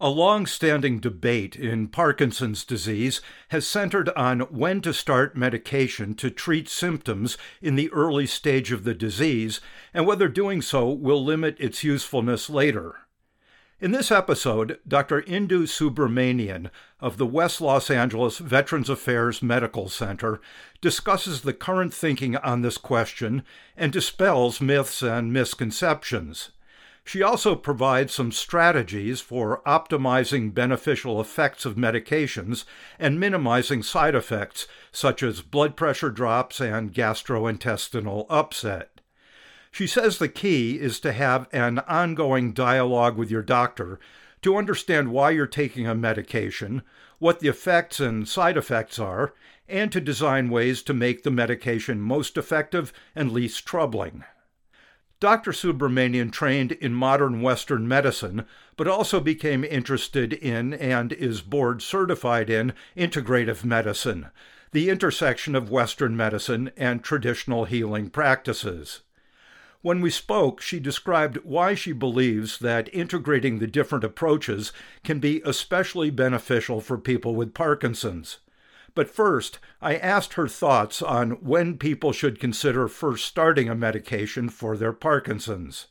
A long-standing debate in Parkinson's disease has centered on when to start medication to treat symptoms in the early stage of the disease and whether doing so will limit its usefulness later. In this episode, Dr. Indu Subramanian of the West Los Angeles Veterans Affairs Medical Center discusses the current thinking on this question and dispels myths and misconceptions. She also provides some strategies for optimizing beneficial effects of medications and minimizing side effects, such as blood pressure drops and gastrointestinal upset. She says the key is to have an ongoing dialogue with your doctor to understand why you're taking a medication, what the effects and side effects are, and to design ways to make the medication most effective and least troubling. Dr. Subramanian trained in modern Western medicine, but also became interested in and is board certified in integrative medicine, the intersection of Western medicine and traditional healing practices. When we spoke, she described why she believes that integrating the different approaches can be especially beneficial for people with Parkinson's. But first, I asked her thoughts on when people should consider first starting a medication for their Parkinson's.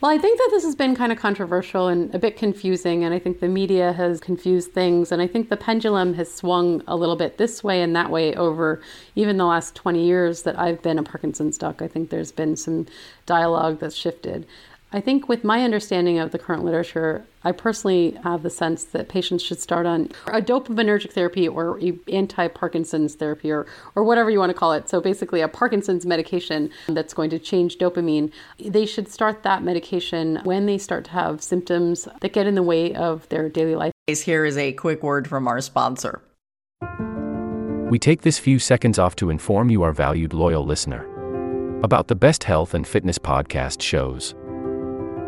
Well, I think that this has been kind of controversial and a bit confusing, and I think the media has confused things, and I think the pendulum has swung a little bit this way and that way over even the last 20 years that I've been a Parkinson's doc. I think there's been some dialogue that's shifted. I think with my understanding of the current literature, I personally have the sense that patients should start on a dopaminergic therapy or anti-Parkinson's therapy or whatever you want to call it. So basically a Parkinson's medication that's going to change dopamine. They should start that medication when they start to have symptoms that get in the way of their daily life. Here is a quick word from our sponsor. We take this few seconds off to inform you, our valued loyal listener, about the best health and fitness podcast shows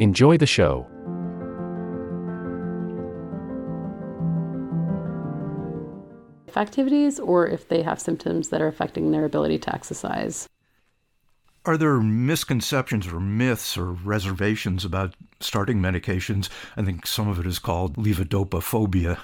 Enjoy the show. Activities, or if they have symptoms that are affecting their ability to exercise. Are there misconceptions or myths or reservations about starting medications? I think some of it is called levodopa phobia.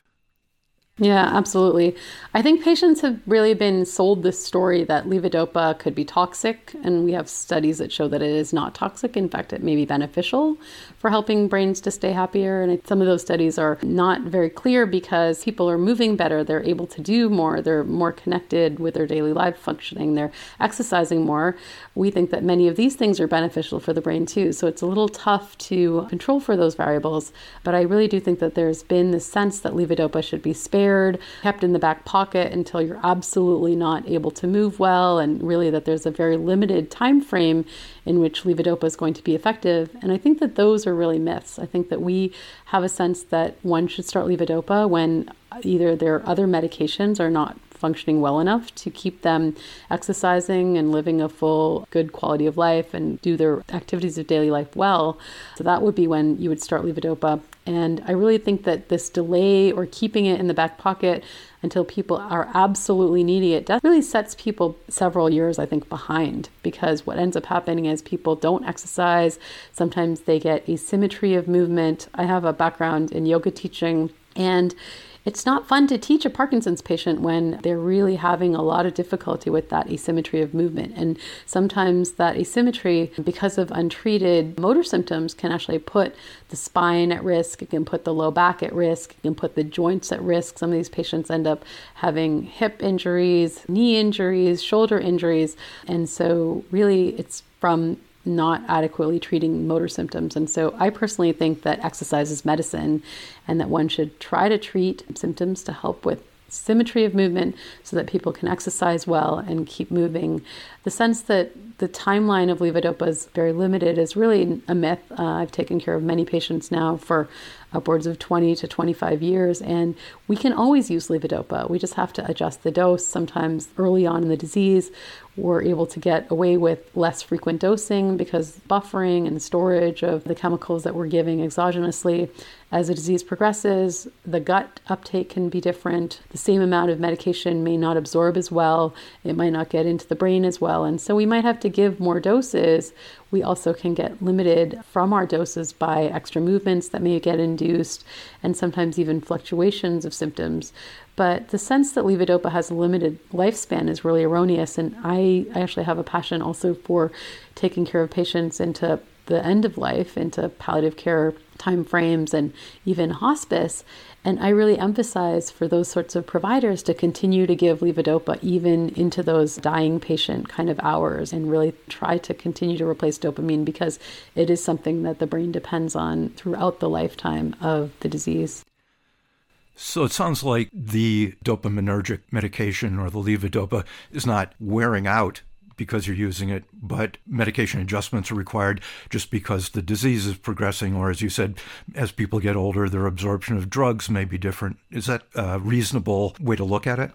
Yeah, absolutely. I think patients have really been sold this story that levodopa could be toxic, and we have studies that show that it is not toxic. In fact, it may be beneficial for helping brains to stay happier. And some of those studies are not very clear because people are moving better. They're able to do more. They're more connected with their daily life functioning. They're exercising more. We think that many of these things are beneficial for the brain too. So it's a little tough to control for those variables. But I really do think that there's been this sense that levodopa should be spared, kept in the back pocket until you're absolutely not able to move well, and really that there's a very limited time frame in which levodopa is going to be effective. And I think that those are really myths. I think that we have a sense that one should start levodopa when either their other medications are not functioning well enough to keep them exercising and living a full, good quality of life and do their activities of daily life well. So that would be when you would start levodopa. And I really think that this delay or keeping it in the back pocket until people are absolutely needing it, that really sets people several years, I think, behind, because what ends up happening is people don't exercise. Sometimes they get asymmetry of movement. I have a background in yoga teaching, and it's not fun to teach a Parkinson's patient when they're really having a lot of difficulty with that asymmetry of movement. And sometimes that asymmetry, because of untreated motor symptoms, can actually put the spine at risk. It can put the low back at risk. It can put the joints at risk. Some of these patients end up having hip injuries, knee injuries, shoulder injuries. And so really it's from not adequately treating motor symptoms. And so I personally think that exercise is medicine, and that one should try to treat symptoms to help with symmetry of movement so that people can exercise well and keep moving. The sense that the timeline of levodopa is very limited is really a myth. I've taken care of many patients now for upwards of 20 to 25 years, and we can always use levodopa. We just have to adjust the dose. Sometimes early on in the disease, we're able to get away with less frequent dosing because buffering and storage of the chemicals that we're giving exogenously. As the disease progresses, the gut uptake can be different. The same amount of medication may not absorb as well. It might not get into the brain as well. And so we might have to give more doses. We also can get limited from our doses by extra movements that may get induced, and sometimes even fluctuations of symptoms. But the sense that levodopa has a limited lifespan is really erroneous. And I actually have a passion also for taking care of patients into the end of life, into palliative care timeframes and even hospice. And I really emphasize for those sorts of providers to continue to give levodopa even into those dying patient kind of hours, and really try to continue to replace dopamine, because it is something that the brain depends on throughout the lifetime of the disease. So it sounds like the dopaminergic medication or the levodopa is not wearing out because you're using it, but medication adjustments are required just because the disease is progressing, or as you said, as people get older, their absorption of drugs may be different. Is that a reasonable way to look at it?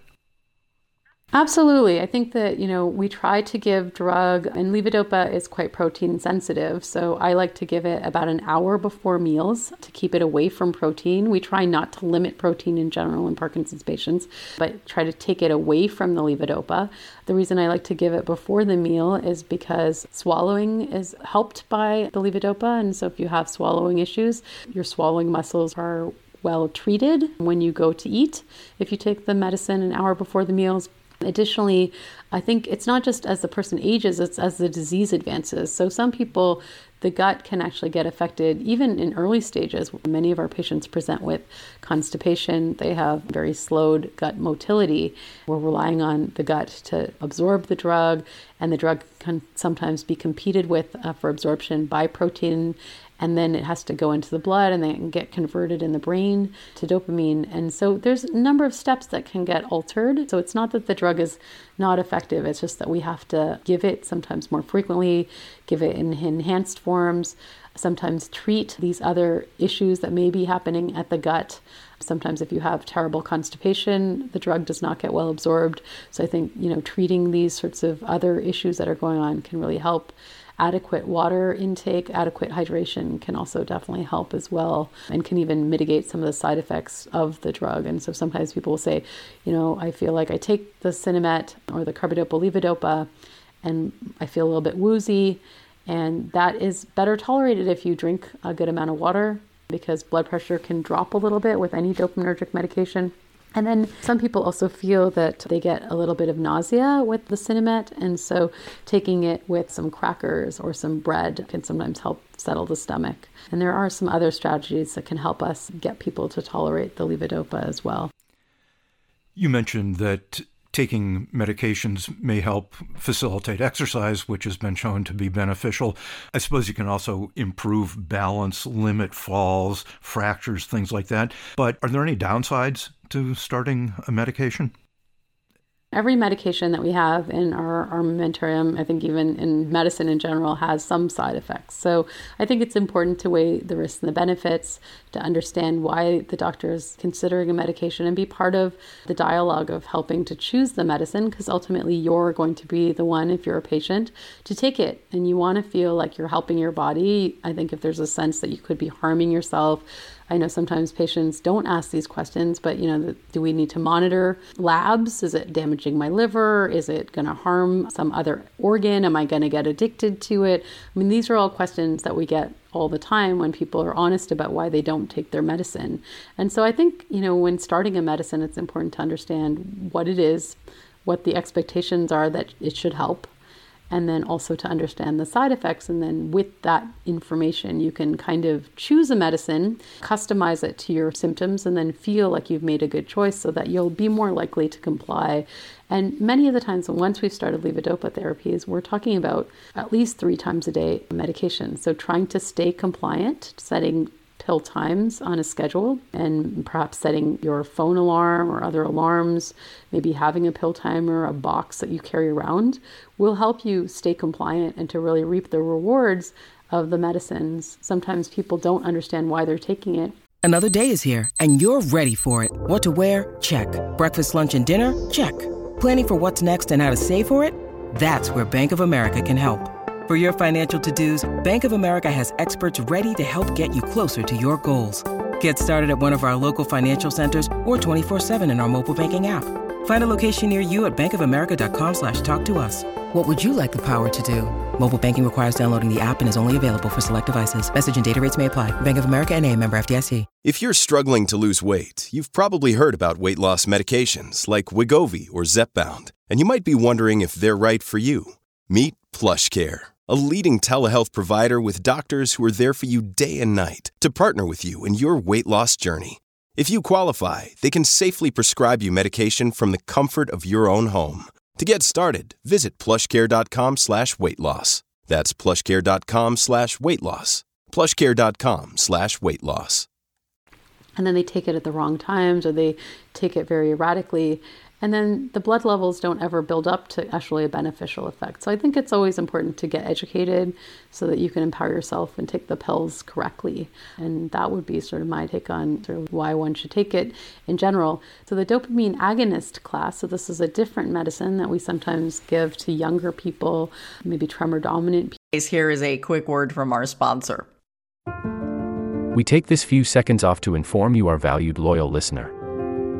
Absolutely. I think that, we try to give drug, and levodopa is quite protein sensitive. So I like to give it about an hour before meals to keep it away from protein. We try not to limit protein in general in Parkinson's patients, but try to take it away from the levodopa. The reason I like to give it before the meal is because swallowing is helped by the levodopa. And so if you have swallowing issues, your swallowing muscles are well treated when you go to eat. If you take the medicine an hour before the meals, Additionally, I think it's not just as the person ages, it's as the disease advances. So some people, the gut can actually get affected even in early stages. Many of our patients present with constipation. They have very slowed gut motility. We're relying on the gut to absorb the drug, and the drug can sometimes be competed with for absorption by protein, and then it has to go into the blood and then get converted in the brain to dopamine. And so there's a number of steps that can get altered. So it's not that the drug is not effective, it's just that we have to give it sometimes more frequently, give it in enhanced forms, sometimes treat these other issues that may be happening at the gut. Sometimes if you have terrible constipation, the drug does not get well absorbed. So I think, treating these sorts of other issues that are going on can really help. Adequate water intake, adequate hydration can also definitely help as well, and can even mitigate some of the side effects of the drug. And so sometimes people will say, I feel like I take the Sinemet or the carbidopa levodopa and I feel a little bit woozy. And that is better tolerated if you drink a good amount of water, because blood pressure can drop a little bit with any dopaminergic medication. And then some people also feel that they get a little bit of nausea with the Sinemet, and so taking it with some crackers or some bread can sometimes help settle the stomach. And there are some other strategies that can help us get people to tolerate the levodopa as well. You mentioned that taking medications may help facilitate exercise, which has been shown to be beneficial. I suppose you can also improve balance, limit falls, fractures, things like that. But are there any downsides to starting a medication? Every medication that we have in our armamentarium, I think even in medicine in general, has some side effects. So I think it's important to weigh the risks and the benefits, to understand why the doctor is considering a medication and be part of the dialogue of helping to choose the medicine, because ultimately you're going to be the one, if you're a patient, to take it. And you want to feel like you're helping your body. I think if there's a sense that you could be harming yourself, I know sometimes patients don't ask these questions, but do we need to monitor labs? Is it damaging my liver? Is it going to harm some other organ? Am I going to get addicted to it? I mean, these are all questions that we get all the time when people are honest about why they don't take their medicine. And so I think, when starting a medicine, it's important to understand what it is, what the expectations are that it should help, and then also to understand the side effects. And then with that information, you can kind of choose a medicine, customize it to your symptoms, and then feel like you've made a good choice so that you'll be more likely to comply. And many of the times, once we've started levodopa therapies, we're talking about at least 3 times a day medication. So trying to stay compliant, setting pill times on a schedule, and perhaps setting your phone alarm or other alarms, maybe having a pill timer, a box that you carry around, will help you stay compliant and to really reap the rewards of the medicines. Sometimes people don't understand why they're taking it. Another day is here and you're ready for it. What to wear? Check. Breakfast, lunch, and dinner? Check. Planning for what's next and how to save for it? That's where Bank of America can help. For your financial to-dos, Bank of America has experts ready to help get you closer to your goals. Get started at one of our local financial centers or 24/7 in our mobile banking app. Find a location near you at bankofamerica.com/talktous. What would you like the power to do? Mobile banking requires downloading the app and is only available for select devices. Message and data rates may apply. Bank of America NA, member FDIC. If you're struggling to lose weight, you've probably heard about weight loss medications like Wegovy or Zepbound, and you might be wondering if they're right for you. Meet PlushCare, a leading telehealth provider with doctors who are there for you day and night to partner with you in your weight loss journey. If you qualify, they can safely prescribe you medication from the comfort of your own home. To get started, visit plushcare.com/weight loss. That's plushcare.com/weight loss. plushcare.com/weight loss. And then they take it at the wrong times, or they take it very erratically. And then the blood levels don't ever build up to actually a beneficial effect. So I think it's always important to get educated so that you can empower yourself and take the pills correctly. And that would be sort of my take on sort of why one should take it in general. So the dopamine agonist class, so this is a different medicine that we sometimes give to younger people, maybe tremor dominant people. Here is a quick word from our sponsor. We take this few seconds off to inform you, our valued loyal listener,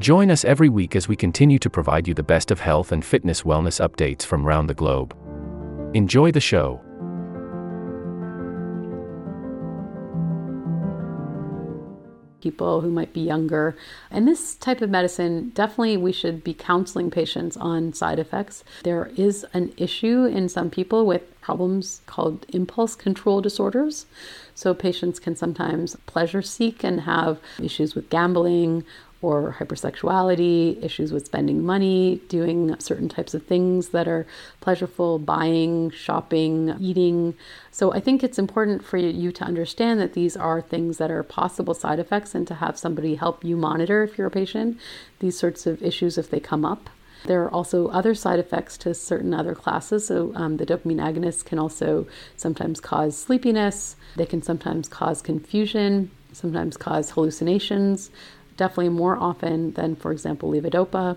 Join us every week as we continue to provide you the best of health and fitness wellness updates from around the globe. Enjoy the show. People who might be younger. And this type of medicine, definitely we should be counseling patients on side effects. There is an issue in some people with problems called impulse control disorders. So patients can sometimes pleasure seek and have issues with gambling or hypersexuality, issues with spending money, doing certain types of things that are pleasureful, buying, shopping, eating. So I think it's important for you to understand that these are things that are possible side effects, and to have somebody help you monitor, if you're a patient, these sorts of issues if they come up. There are also other side effects to certain other classes. So the dopamine agonists can also sometimes cause sleepiness. They can sometimes cause confusion, sometimes cause hallucinations, definitely more often than, for example, levodopa.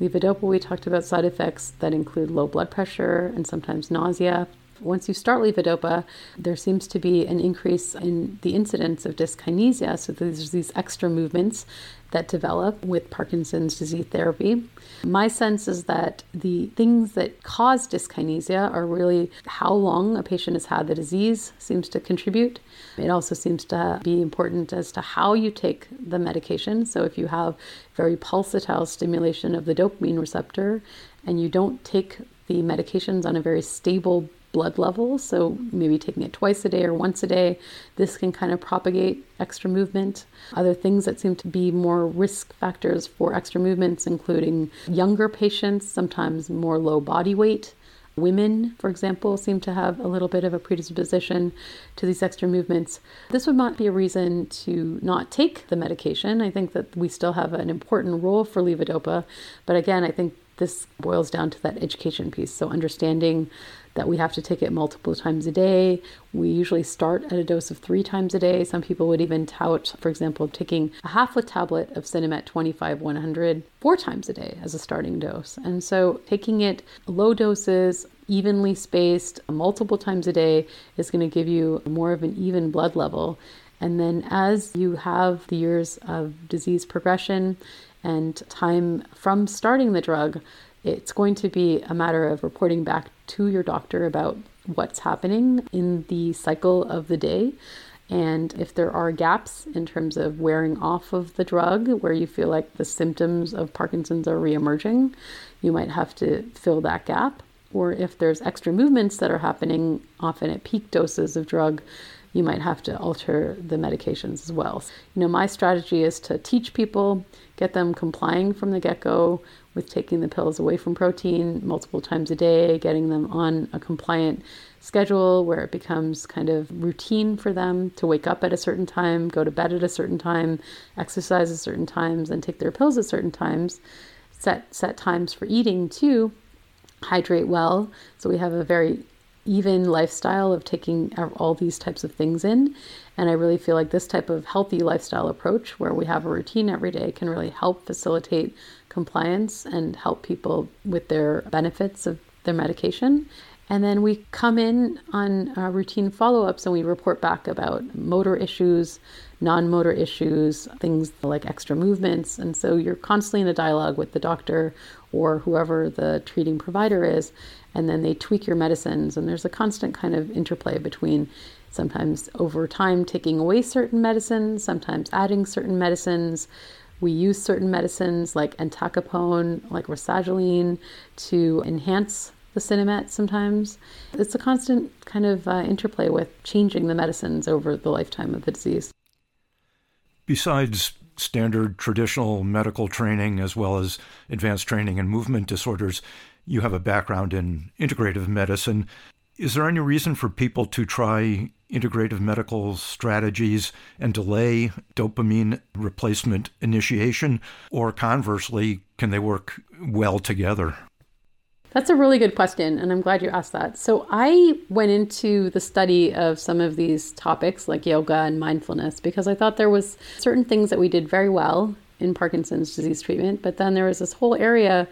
Levodopa, we talked about side effects that include low blood pressure and sometimes nausea. Once you start levodopa, there seems to be an increase in the incidence of dyskinesia. So there's these extra movements that develop with Parkinson's disease therapy. My sense is that the things that cause dyskinesia are really how long a patient has had the disease seems to contribute. It also seems to be important as to how you take the medication. So if you have very pulsatile stimulation of the dopamine receptor and you don't take the medications on a very stable blood level, so maybe taking it twice a day or once a day, this can kind of propagate extra movement. Other things that seem to be more risk factors for extra movements, including younger patients, sometimes more low body weight. Women, for example, seem to have a little bit of a predisposition to these extra movements. This would not be a reason to not take the medication. I think that we still have an important role for levodopa, but again, I think this boils down to that education piece. So understanding that we have to take it multiple times a day. We usually start at a dose of 3 times a day. Some people would even tout, for example, taking a half a tablet of Sinemet 25/100 4 times a day as a starting dose. And so taking it low doses, evenly spaced, multiple times a day is going to give you more of an even blood level. And then as you have the years of disease progression and time from starting the drug, it's going to be a matter of reporting back to your doctor about what's happening in the cycle of the day. And if there are gaps in terms of wearing off of the drug, where you feel like the symptoms of Parkinson's are reemerging, you might have to fill that gap. Or if there's extra movements that are happening often at peak doses of drug, you might have to alter the medications as well. You know, my strategy is to teach people, get them complying from the get-go with taking the pills away from protein multiple times a day, getting them on a compliant schedule where it becomes kind of routine for them to wake up at a certain time, go to bed at a certain time, exercise at certain times, and take their pills at certain times, set times for eating too, hydrate well. So we have a very even lifestyle of taking all these types of things in. And I really feel like this type of healthy lifestyle approach where we have a routine every day can really help facilitate compliance and help people with their benefits of their medication. And then we come in on routine follow-ups and we report back about motor issues, non-motor issues, things like extra movements. And so you're constantly in a dialogue with the doctor or whoever the treating provider is, and then they tweak your medicines. And there's a constant kind of interplay between sometimes over time taking away certain medicines, sometimes adding certain medicines. We use certain medicines like entacapone, like rasagiline, to enhance the Sinemet sometimes. It's a constant kind of interplay with changing the medicines over the lifetime of the disease. Besides standard traditional medical training as well as advanced training in movement disorders. You have a background in integrative medicine. Is there any reason for people to try integrative medical strategies and delay dopamine replacement initiation? Or conversely, can they work well together? That's a really good question, and I'm glad you asked that. So I went into the study of some of these topics like yoga and mindfulness because I thought there was certain things that we did very well in Parkinson's disease treatment, but then there was this whole area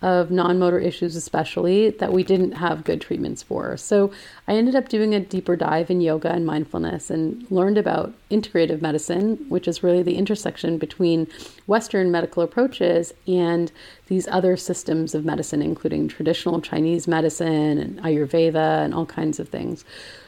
of non-motor issues especially that we didn't have good treatments for. So I ended up doing a deeper dive in yoga and mindfulness and learned about integrative medicine, which is really the intersection between Western medical approaches and these other systems of medicine, including traditional Chinese medicine and Ayurveda and all kinds of things.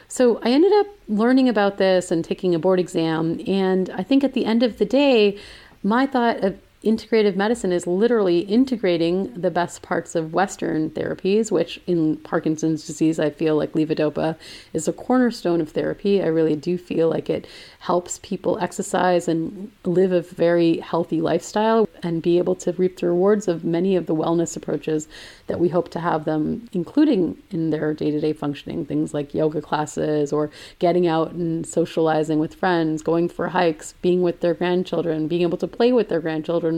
So I ended up learning about this and taking a board exam. And I think at the end of the day, my thought of integrative medicine is literally integrating the best parts of Western therapies, which in Parkinson's disease, I feel like levodopa is a cornerstone of therapy. I really do feel like it helps people exercise and live a very healthy lifestyle and be able to reap the rewards of many of the wellness approaches that we hope to have them, including in their day-to-day functioning, things like yoga classes or getting out and socializing with friends, going for hikes, being with their grandchildren, being able to play with their grandchildren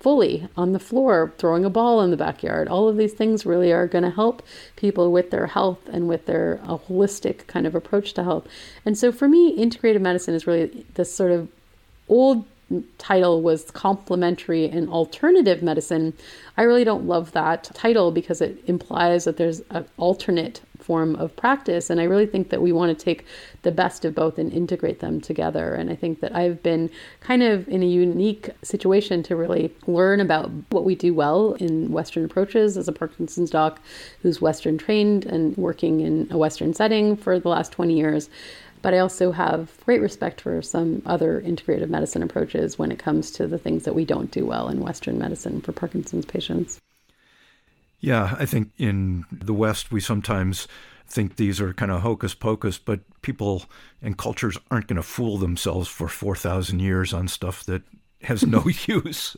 fully on the floor, throwing a ball in the backyard. All of these things really are going to help people with their health and with their holistic kind of approach to health. And so for me, integrative medicine is really this sort of old title was complementary and alternative medicine. I really don't love that title because it implies that there's an alternate form of practice. And I really think that we want to take the best of both and integrate them together. And I think that I've been kind of in a unique situation to really learn about what we do well in Western approaches as a Parkinson's doc who's Western trained and working in a Western setting for the last 20 years. But I also have great respect for some other integrative medicine approaches when it comes to the things that we don't do well in Western medicine for Parkinson's patients. Yeah, I think in the West, we sometimes think these are kind of hocus pocus, but people and cultures aren't going to fool themselves for 4,000 years on stuff that has no use.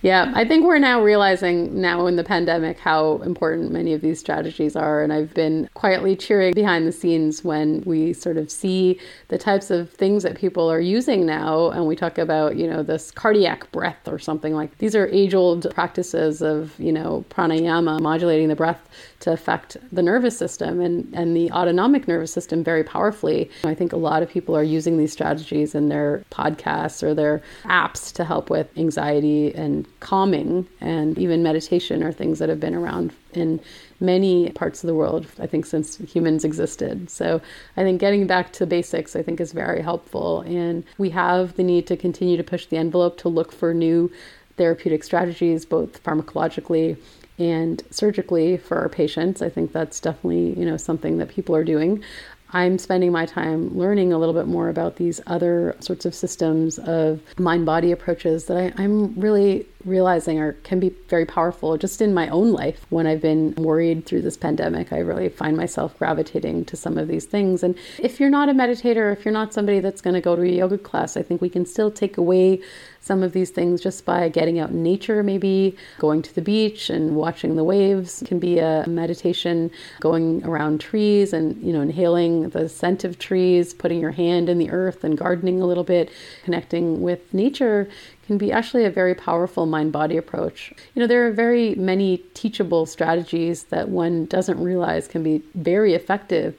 Yeah, I think we're now realizing now in the pandemic how important many of these strategies are. And I've been quietly cheering behind the scenes when we sort of see the types of things that people are using now. And we talk about, you know, this cardiac breath or something like these are age-old practices of, you know, pranayama, modulating the breath to affect the nervous system and the autonomic nervous system very powerfully. I think a lot of people are using these strategies in their podcasts or their apps to help with anxiety and calming, and even meditation are things that have been around in many parts of the world, I think, since humans existed. So I think getting back to basics, I think, is very helpful. And we have the need to continue to push the envelope to look for new therapeutic strategies, both pharmacologically and surgically for our patients. I think that's definitely, you know, something that people are doing. I'm spending my time learning a little bit more about these other sorts of systems of mind-body approaches that I'm really realizing can be very powerful just in my own life. When I've been worried through this pandemic, I really find myself gravitating to some of these things. And if you're not a meditator, if you're not somebody that's going to go to a yoga class, I think we can still take away some of these things just by getting out in nature, maybe going to the beach and watching the waves can be a meditation, going around trees and, you know, inhaling the scent of trees, putting your hand in the earth and gardening a little bit, connecting with nature can be actually a very powerful mind-body approach. You know, there are very many teachable strategies that one doesn't realize can be very effective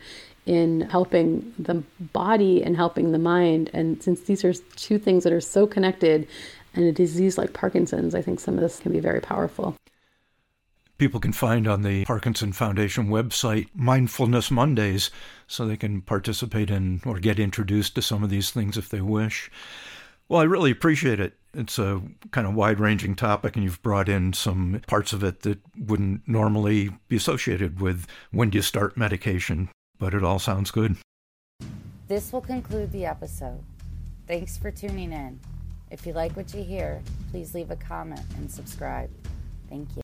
in helping the body and helping the mind. And since these are two things that are so connected in a disease like Parkinson's, I think some of this can be very powerful. People can find on the Parkinson Foundation website Mindfulness Mondays, so they can participate in or get introduced to some of these things if they wish. Well, I really appreciate it. It's a kind of wide-ranging topic, and you've brought in some parts of it that wouldn't normally be associated with when do you start medication, but it all sounds good. This will conclude the episode. Thanks for tuning in. If you like what you hear, please leave a comment and subscribe. Thank you.